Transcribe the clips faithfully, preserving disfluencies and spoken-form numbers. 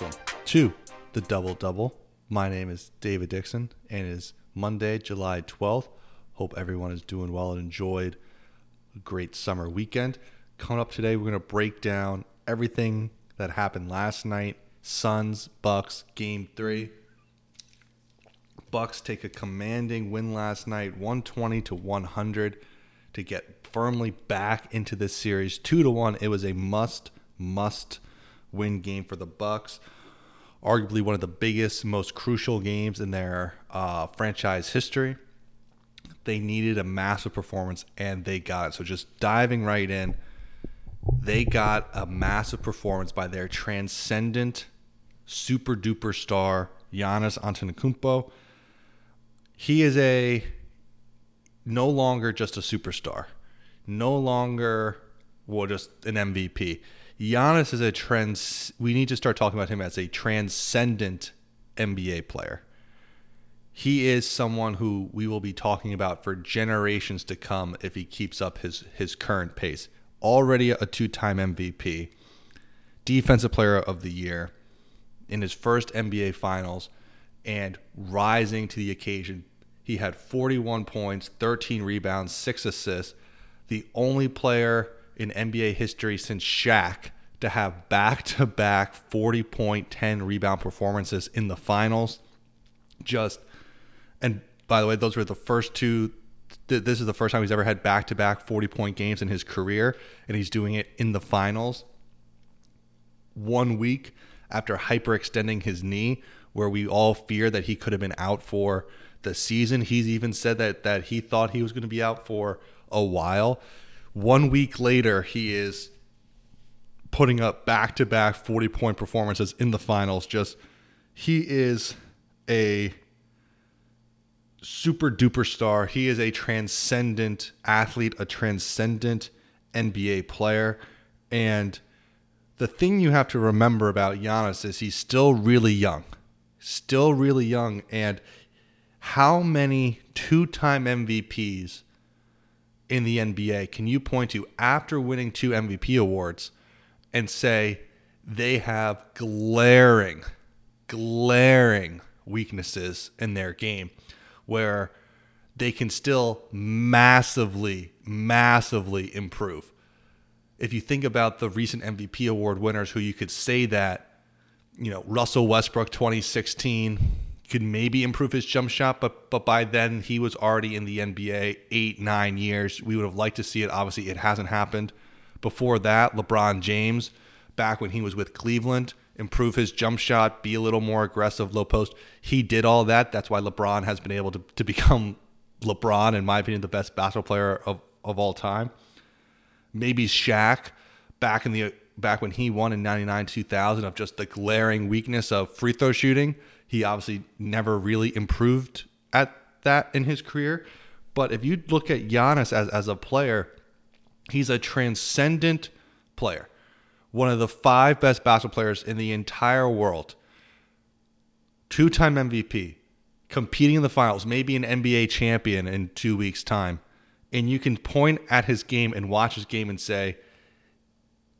Welcome to the Double Double. My name is David Dixon, and it is Monday, July twelfth. Hope everyone is doing well and enjoyed a great summer weekend. Coming up today, we're going to break down everything that happened last night. Suns, Bucks, Game three. Bucks take a commanding win last night, one twenty to one hundred, to get firmly back into this series. two to one, it was a must, must win game for the Bucks. Arguably one of the biggest, most crucial games in their uh, franchise history. They needed a massive performance, and they got it. So just diving right in, they got a massive performance by their transcendent, super-duper star, Giannis Antetokounmpo. He is a no longer just a superstar. No longer, well, just an M V P. Giannis is a trans. We need to start talking about him as a transcendent N B A player. He is someone who we will be talking about for generations to come if he keeps up his, his current pace. Already a two-time M V P, Defensive Player of the Year, in his first N B A Finals, and rising to the occasion. He had forty-one points, thirteen rebounds, six assists. The only player in N B A history since Shaq to have back-to-back forty-point, ten-rebound performances in the Finals. Just, and by the way, those were the first two. Th- this is the first time he's ever had back-to-back forty-point games in his career, and he's doing it in the Finals. One week after hyperextending his knee, where we all fear that he could have been out for the season. He's even said that that he thought he was going to be out for a while. One week later, he is putting up back-to-back forty-point performances in the Finals. Just, he is a super-duper star. He is a transcendent athlete, a transcendent N B A player, and the thing you have to remember about Giannis is he's still really young, still really young. And how many two-time M V Ps in the N B A can you point to after winning two M V P awards and say they have glaring, glaring weaknesses in their game where they can still massively, massively improve? If you think about the recent M V P award winners who you could say that, you know, Russell Westbrook twenty sixteen could maybe improve his jump shot, but but by then he was already in the N B A eight, nine years. We would have liked to see it. Obviously, it hasn't happened. Before that, LeBron James, back when he was with Cleveland, improve his jump shot, be a little more aggressive, low post. He did all that. That's why LeBron has been able to, to become LeBron, in my opinion, the best basketball player of, of all time. Maybe Shaq back in the back when he won in ninety-nine two thousand, of just the glaring weakness of free throw shooting. He obviously never really improved at that in his career. But if you look at Giannis as, as a player, he's a transcendent player. One of the five best basketball players in the entire world. Two-time M V P, competing in the Finals, maybe an N B A champion in two weeks' time. And you can point at his game and watch his game and say,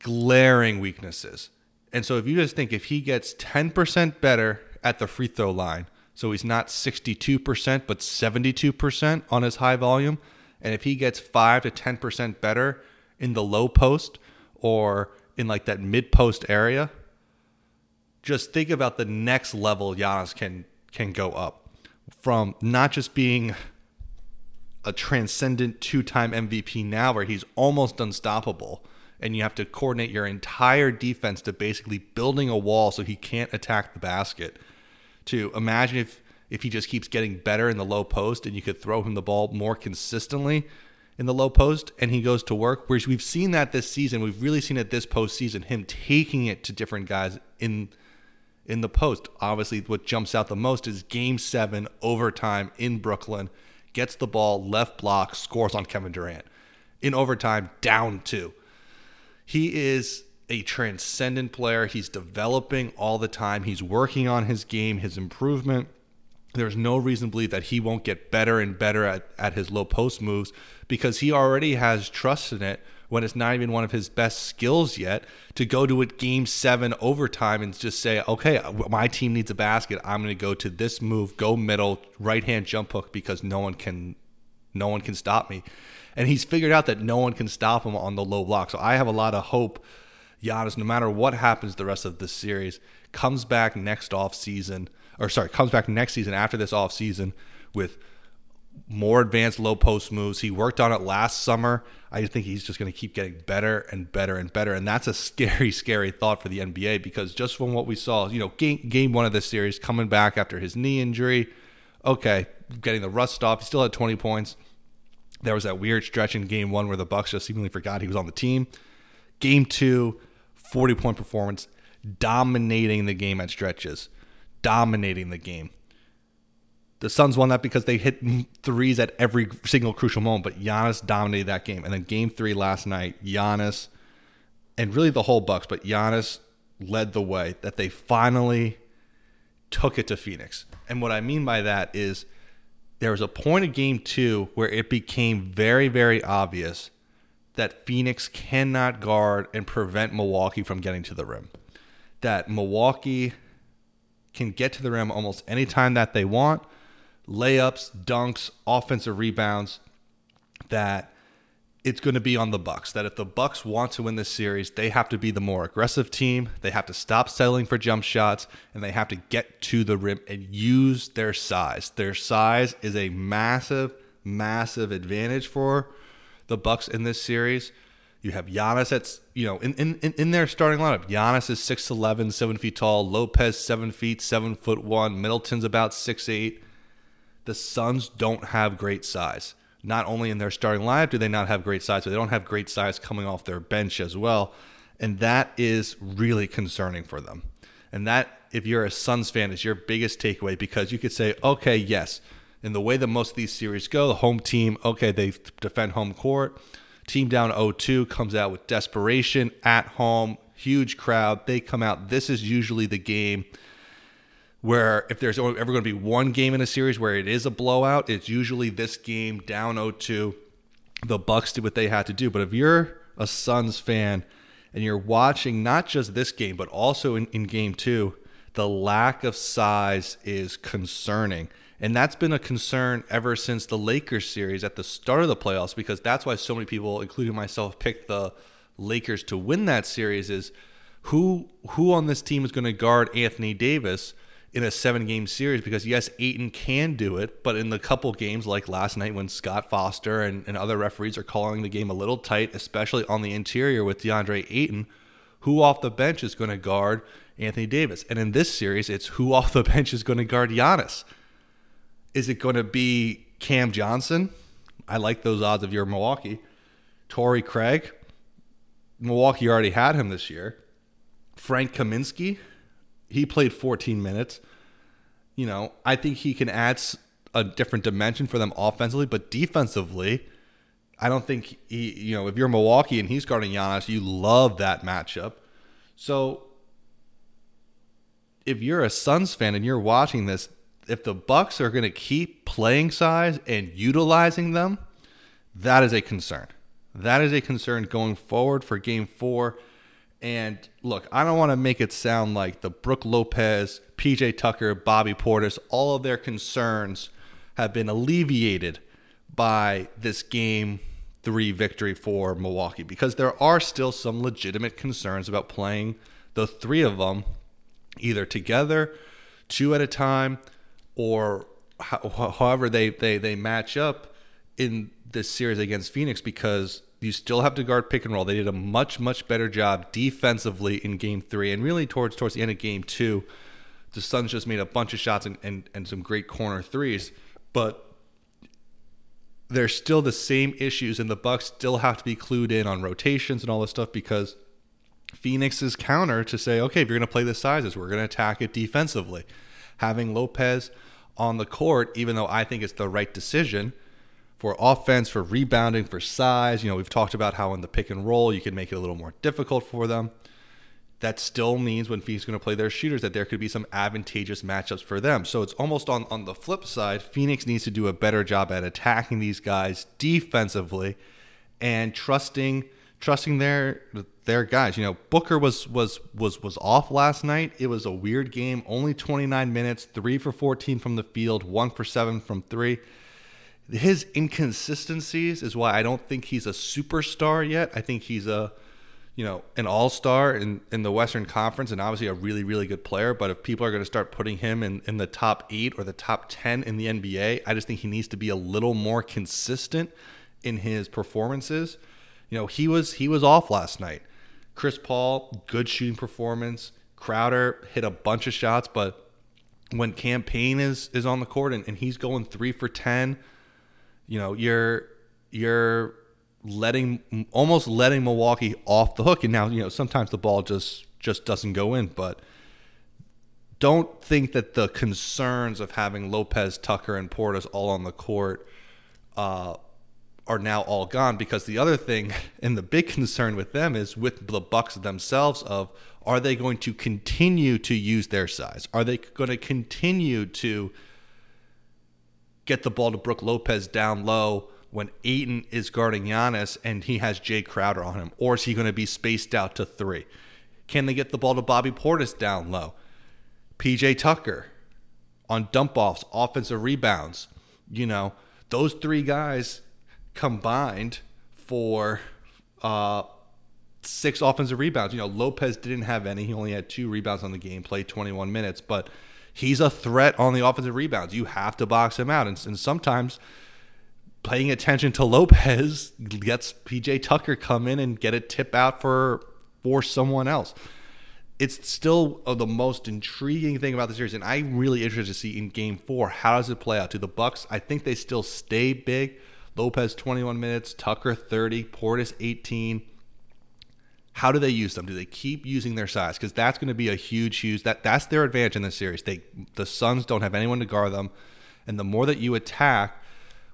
glaring weaknesses. And so if you just think if he gets ten percent better at the free throw line, so he's not sixty-two percent but seventy-two percent on his high volume, and if he gets five to ten percent better in the low post or in like that mid-post area, just think about the next level Giannis can, can go up. From not just being a transcendent two-time M V P now where he's almost unstoppable and you have to coordinate your entire defense to basically building a wall so he can't attack the basket, to imagine if, if he just keeps getting better in the low post and you could throw him the ball more consistently in the low post and he goes to work. Whereas we've seen that this season. We've really seen it this postseason, him taking it to different guys in in the post. Obviously, what jumps out the most is Game seven, overtime in Brooklyn. Gets the ball, left block, scores on Kevin Durant. In overtime, down two. He is a transcendent player. He's developing all the time. He's working on his game, his improvement. There's no reason to believe that he won't get better and better at, at his low post moves because he already has trust in it when it's not even one of his best skills yet, to go to a game seven overtime and just say, okay, my team needs a basket. I'm going to go to this move, go middle, right-hand jump hook, because no one can, no one can stop me. And he's figured out that no one can stop him on the low block. So I have a lot of hope Giannis, no matter what happens the rest of this series, comes back next off season, or sorry, comes back next season after this off season with more advanced low post moves. He worked on it last summer. I think he's just going to keep getting better and better and better. And that's a scary, scary thought for the N B A, because just from what we saw, you know, game, game one of this series, coming back after his knee injury, okay, getting the rust off. He still had twenty points. There was that weird stretch in game one where the Bucks just seemingly forgot he was on the team. Game two, forty-point performance, dominating the game at stretches, dominating the game. The Suns won that because they hit threes at every single crucial moment, but Giannis dominated that game. And then game three last night, Giannis, and really the whole Bucks, but Giannis led the way, that they finally took it to Phoenix. And what I mean by that is there was a point of game two where it became very, very obvious that Phoenix cannot guard and prevent Milwaukee from getting to the rim. That Milwaukee can get to the rim almost any time that they want. Layups, dunks, offensive rebounds, that it's going to be on the Bucks. That if the Bucks want to win this series, they have to be the more aggressive team. They have to stop settling for jump shots, and they have to get to the rim and use their size. Their size is a massive, massive advantage for the Bucks in this series. You have Giannis at, you know, in, in, in their starting lineup. Giannis is six eleven, seven feet tall. Lopez, seven feet, seven foot one. Middleton's about six eight. The Suns don't have great size. Not only in their starting lineup do they not have great size, but they don't have great size coming off their bench as well. And that is really concerning for them. And that, if you're a Suns fan, is your biggest takeaway, because you could say, okay, yes, in the way that most of these series go, the home team, okay, they defend home court. Team down oh two comes out with desperation at home, huge crowd. They come out. This is usually the game where if there's ever going to be one game in a series where it is a blowout, it's usually this game, down oh two. The Bucks did what they had to do. But if you're a Suns fan and you're watching not just this game, but also in, in game two, the lack of size is concerning. And that's been a concern ever since the Lakers series at the start of the playoffs, because that's why so many people, including myself, picked the Lakers to win that series, is who who on this team is going to guard Anthony Davis in a seven-game series, because, yes, Ayton can do it, but in the couple games like last night when Scott Foster and, and other referees are calling the game a little tight, especially on the interior with DeAndre Ayton, who off the bench is going to guard Anthony Davis? And in this series, it's who off the bench is going to guard Giannis. Is it going to be Cam Johnson? I like those odds if you're Milwaukee. Torrey Craig? Milwaukee already had him this year. Frank Kaminsky? He played fourteen minutes. You know, I think he can add a different dimension for them offensively, but defensively, I don't think he, you know, if you're Milwaukee and he's guarding Giannis, you love that matchup. So if you're a Suns fan and you're watching this, if the Bucks are going to keep playing size and utilizing them, that is a concern. That is a concern going forward for game four. And look, I don't want to make it sound like the Brook Lopez, P J Tucker, Bobby Portis, all of their concerns have been alleviated by this game three victory for Milwaukee, because there are still some legitimate concerns about playing the three of them either together, two at a time, or ho- however they, they, they match up in this series against Phoenix, because you still have to guard pick and roll. They did a much, much better job defensively in game three. And really towards towards the end of game two, the Suns just made a bunch of shots and, and, and some great corner threes. But there's still the same issues, and the Bucks still have to be clued in on rotations and all this stuff, because Phoenix's counter to say, okay, if you're going to play this size, is we're going to attack it defensively. Having Lopez on the court, even though I think it's the right decision, for offense, for rebounding, for size. You know, we've talked about how in the pick and roll, you can make it a little more difficult for them. That still means when Phoenix is going to play their shooters, that there could be some advantageous matchups for them. So it's almost on, on the flip side, Phoenix needs to do a better job at attacking these guys defensively and trusting trusting their their guys. You know, Booker was was was was off last night. It was a weird game. Only twenty-nine minutes, three for fourteen from the field, one for seven from three. His inconsistencies is why I don't think he's a superstar yet. I think he's a, you know, an all-star in, in the Western Conference, and obviously a really, really good player. But if people are going to start putting him in, in the top eight or the top ten in the N B A, I just think he needs to be a little more consistent in his performances. You know, he was he was off last night. Chris Paul, good shooting performance. Crowder hit a bunch of shots, but when Cam Payne is is on the court and, and he's going three for ten, you know, you're you're letting almost letting Milwaukee off the hook. And now, you know, sometimes the ball just just doesn't go in, but don't think that the concerns of having Lopez, Tucker, and Portis all on the court uh, are now all gone, because the other thing and the big concern with them is with the Bucks themselves of, are they going to continue to use their size? Are they going to continue to get the ball to Brook Lopez down low when Ayton is guarding Giannis and he has Jay Crowder on him? Or is he going to be spaced out to three? Can they get the ball to Bobby Portis down low? P J Tucker on dump-offs, offensive rebounds. You know, those three guys combined for uh, six offensive rebounds. You know, Lopez didn't have any. He only had two rebounds on the game, played twenty-one minutes. But he's a threat on the offensive rebounds. You have to box him out. And, and sometimes paying attention to Lopez gets P J Tucker come in and get a tip out for, for someone else. It's still the most intriguing thing about the series, and I'm really interested to see in game four, how does it play out? To the Bucks, I think they still stay big. Lopez, twenty-one minutes. Tucker, thirty. Portis, eighteen. How do they use them? Do they keep using their size? Because that's going to be a huge, huge. That, that's their advantage in this series. They, the Suns don't have anyone to guard them. And the more that you attack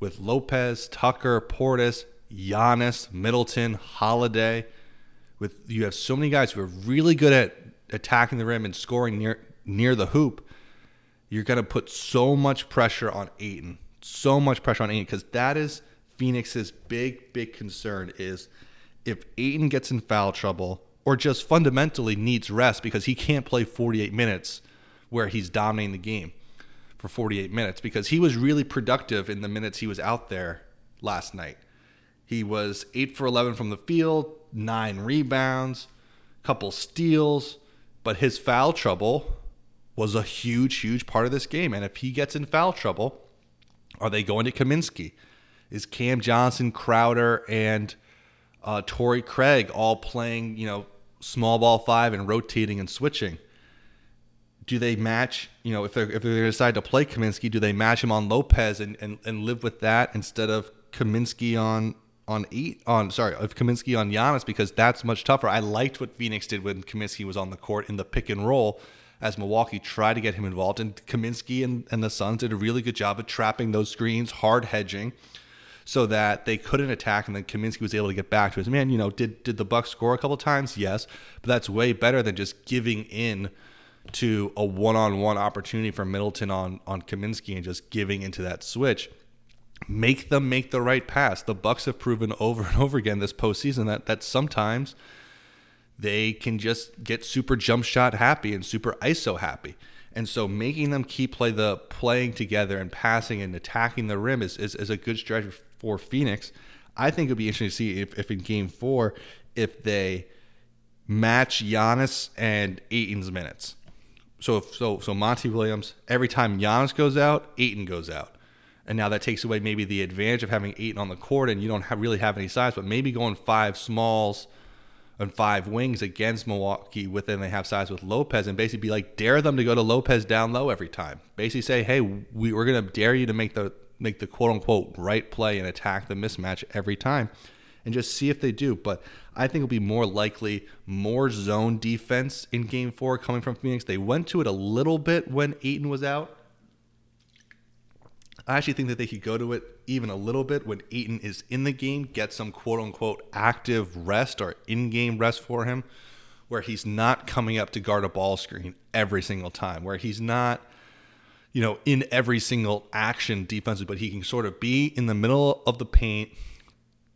with Lopez, Tucker, Portis, Giannis, Middleton, Holiday, with you have so many guys who are really good at attacking the rim and scoring near near the hoop, you're going to put so much pressure on Ayton. So much pressure on Ayton, because that is Phoenix's big, big concern is – if Ayton gets in foul trouble or just fundamentally needs rest because he can't play forty-eight minutes where he's dominating the game for forty-eight minutes, because he was really productive in the minutes he was out there last night. He was eight for eleven from the field, nine rebounds, couple steals, but his foul trouble was a huge, huge part of this game. And if he gets in foul trouble, are they going to Kaminsky? Is Cam Johnson, Crowder, and Uh, Torrey Craig all playing, you know, small ball five and rotating and switching? Do they match, you know, if they if they decide to play Kaminsky, do they match him on Lopez and, and, and live with that instead of Kaminsky on on eight on sorry of Kaminsky on Giannis, because that's much tougher. I liked what Phoenix did when Kaminsky was on the court in the pick and roll as Milwaukee tried to get him involved, and Kaminsky and, and the Suns did a really good job of trapping those screens, hard hedging, so that they couldn't attack, and then Kaminsky was able to get back to his man. You know, did did the Bucks score a couple of times? Yes, but that's way better than just giving in to a one-on-one opportunity for Middleton on, on Kaminsky and just giving into that switch. Make them make the right pass. The Bucks have proven over and over again this postseason that that sometimes they can just get super jump shot happy and super I S O happy. And so making them keep play the playing together and passing and attacking the rim is, is, is a good strategy for Phoenix. I think it would be interesting to see if, if in game four, if they match Giannis and Ayton's minutes. So if, so so Monty Williams, every time Giannis goes out, Ayton goes out. And now that takes away maybe the advantage of having Ayton on the court and you don't have, really have any size, but maybe going five smalls and five wings against Milwaukee within they have size with Lopez, and basically be like, dare them to go to Lopez down low every time. Basically say, hey, we, we're going to dare you to make the make the quote-unquote right play and attack the mismatch every time, and just see if they do. But I think it'll be more likely more zone defense in game four coming from Phoenix. They went to it a little bit when Ayton was out. I actually think that they could go to it even a little bit when Ayton is in the game, get some quote-unquote active rest or in-game rest for him, where he's not coming up to guard a ball screen every single time, where he's not, you know, in every single action defensively, but he can sort of be in the middle of the paint,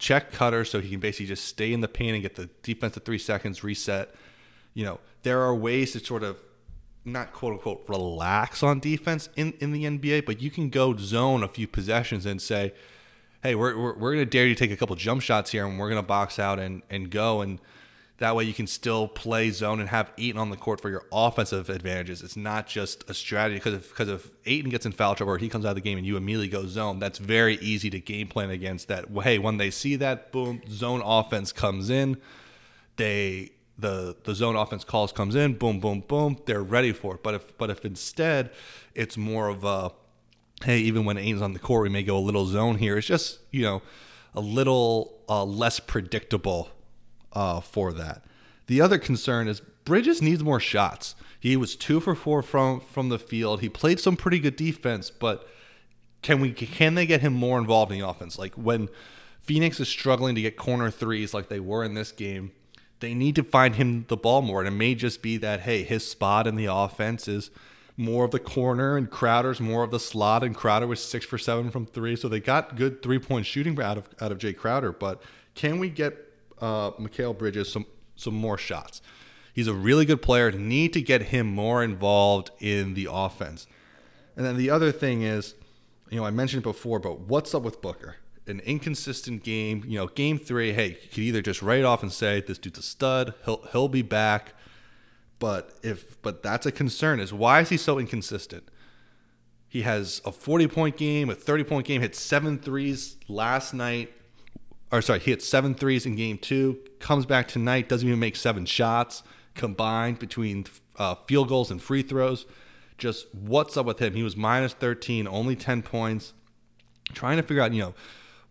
check cutter so he can basically just stay in the paint and get the defense to three seconds, reset. You know, there are ways to sort of not quote-unquote relax on defense in, in the N B A, but you can go zone a few possessions and say, hey, we're we're, we're going to dare you to take a couple jump shots here, and we're going to box out and, and go. And that way you can still play zone and have Ayton on the court for your offensive advantages. It's not just a strategy, because if, because if Ayton gets in foul trouble or he comes out of the game and you immediately go zone, that's very easy to game plan against that. Hey, when they see that, boom, zone offense comes in. They... The, the zone offense calls comes in, boom, boom, boom. They're ready for it. But if but if instead it's more of a, hey, even when Ayton's on the court, we may go a little zone here. It's just, you know, a little uh, less predictable uh, for that. The other concern is Bridges needs more shots. He was two for four from from the field. He played some pretty good defense, but can we can they get him more involved in the offense? Like when Phoenix is struggling to get corner threes like they were in this game, they need to find him the ball more. And it may just be that, hey, his spot in the offense is more of the corner and Crowder's more of the slot, and Crowder was six for seven from three. So they got good three-point shooting out of out of Jay Crowder. But can we get uh, Mikael Bridges some, some more shots? He's a really good player. Need to get him more involved in the offense. And then the other thing is, you know, I mentioned it before, but what's up with Booker? An inconsistent game, you know, game three, hey, you could either just write off and say, this dude's a stud, he'll he'll be back. But if but that's a concern, is why is he so inconsistent? He has a forty-point game, a thirty-point game, hit seven threes last night. Or sorry, he hit seven threes in game two, comes back tonight, doesn't even make seven shots combined between uh, field goals and free throws. Just what's up with him? He was minus thirteen, only ten points. Trying to figure out, you know,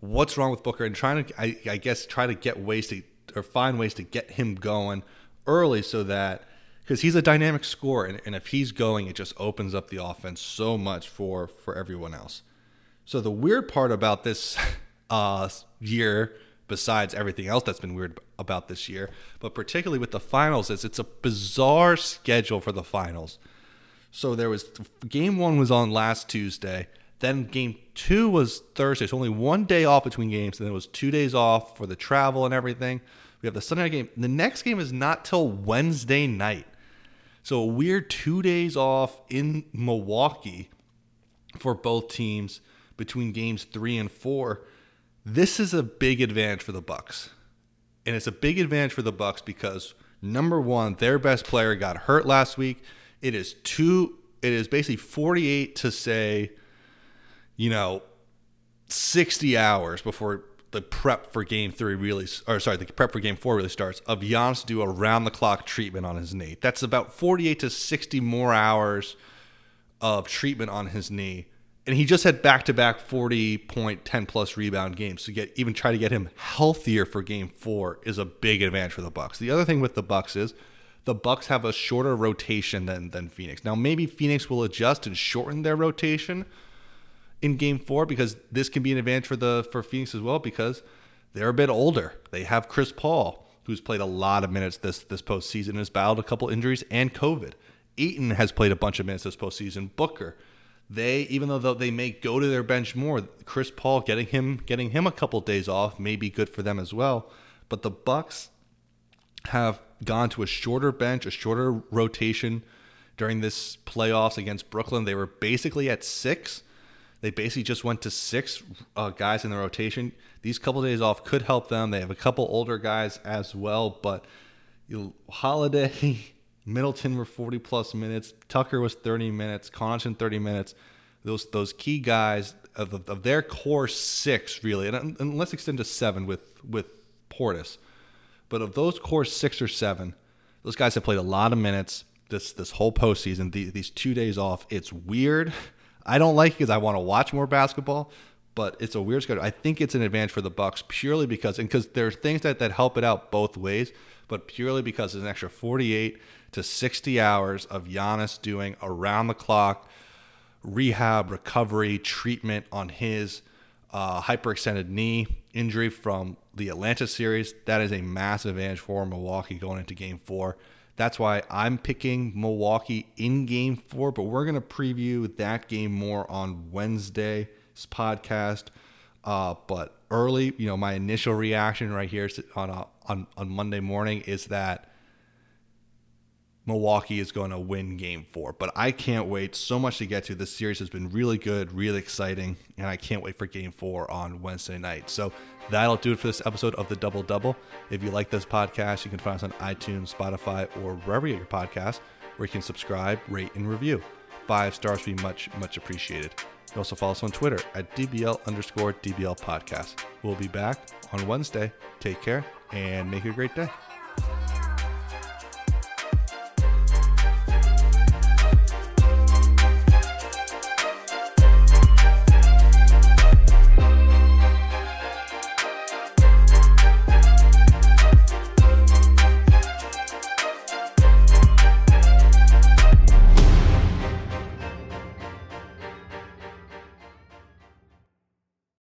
what's wrong with Booker, and trying to, I, I guess, try to get ways to, or find ways to get him going early so that, because he's a dynamic scorer, and, and if he's going, it just opens up the offense so much for, for everyone else. So the weird part about this uh, year, besides everything else that's been weird about this year, but particularly with the finals, is it's a bizarre schedule for the finals. So there was, game one was on last Tuesday. Then game two was Thursday. So only one day off between games, and then it was two days off for the travel and everything. We have the Sunday night game. The next game is not till Wednesday night. So a weird two days off in Milwaukee for both teams between games three and four. This is a big advantage for the Bucks. And it's a big advantage for the Bucks because, number one, their best player got hurt last week. It is two, it is basically forty-eight to say, you know, sixty hours before the prep for game three really, or sorry, the prep for game four really starts, of Giannis to do a round the clock treatment on his knee. That's about forty-eight to sixty more hours of treatment on his knee. And he just had back to back forty point, ten plus rebound games. So get, even try to get him healthier for game four is a big advantage for the Bucks. The other thing with the Bucks is the Bucks have a shorter rotation than, than Phoenix. Now, maybe Phoenix will adjust and shorten their rotation in game four, because this can be an advantage for the for Phoenix as well, because they're a bit older. They have Chris Paul, who's played a lot of minutes this this postseason, has battled a couple injuries and COVID. Ayton has played a bunch of minutes this postseason. Booker, they even though they may go to their bench more, Chris Paul getting him getting him a couple days off may be good for them as well. But the Bucks have gone to a shorter bench, a shorter rotation during this playoffs against Brooklyn. They were basically at six. They basically just went to six uh, guys in the rotation. These couple days off could help them. They have a couple older guys as well, but you know, Holiday, Middleton were forty plus minutes. Tucker was thirty minutes. Connaughton thirty minutes. Those those key guys of, the, of their core six really, and, and let's extend to seven with with Portis, but of those core six or seven, those guys have played a lot of minutes this this whole postseason. The, these two days off, it's weird. I don't like it because I want to watch more basketball, but it's a weird schedule. I think it's an advantage for the Bucks purely because, and because there are things that, that help it out both ways, but purely because there's an extra forty-eight to sixty hours of Giannis doing around the clock rehab, recovery, treatment on his uh, hyperextended knee injury from the Atlanta series. That is a massive advantage for Milwaukee going into game four. That's why I'm picking Milwaukee in game four, but we're going to preview that game more on Wednesday's podcast. Uh, but early, you know, my initial reaction right here on a, on on Monday morning is that Milwaukee is going to win game four. But I can't wait so much to get to. This series has been really good, really exciting, and I can't wait for game four on Wednesday night. So that'll do it for this episode of The Double Double. If you like this podcast, you can find us on iTunes, Spotify, or wherever you get your podcast, where you can subscribe, rate, and review. Five stars would be much, much appreciated. You also follow us on Twitter at DBL underscore DBL podcast. We'll be back on Wednesday. Take care and make it a great day.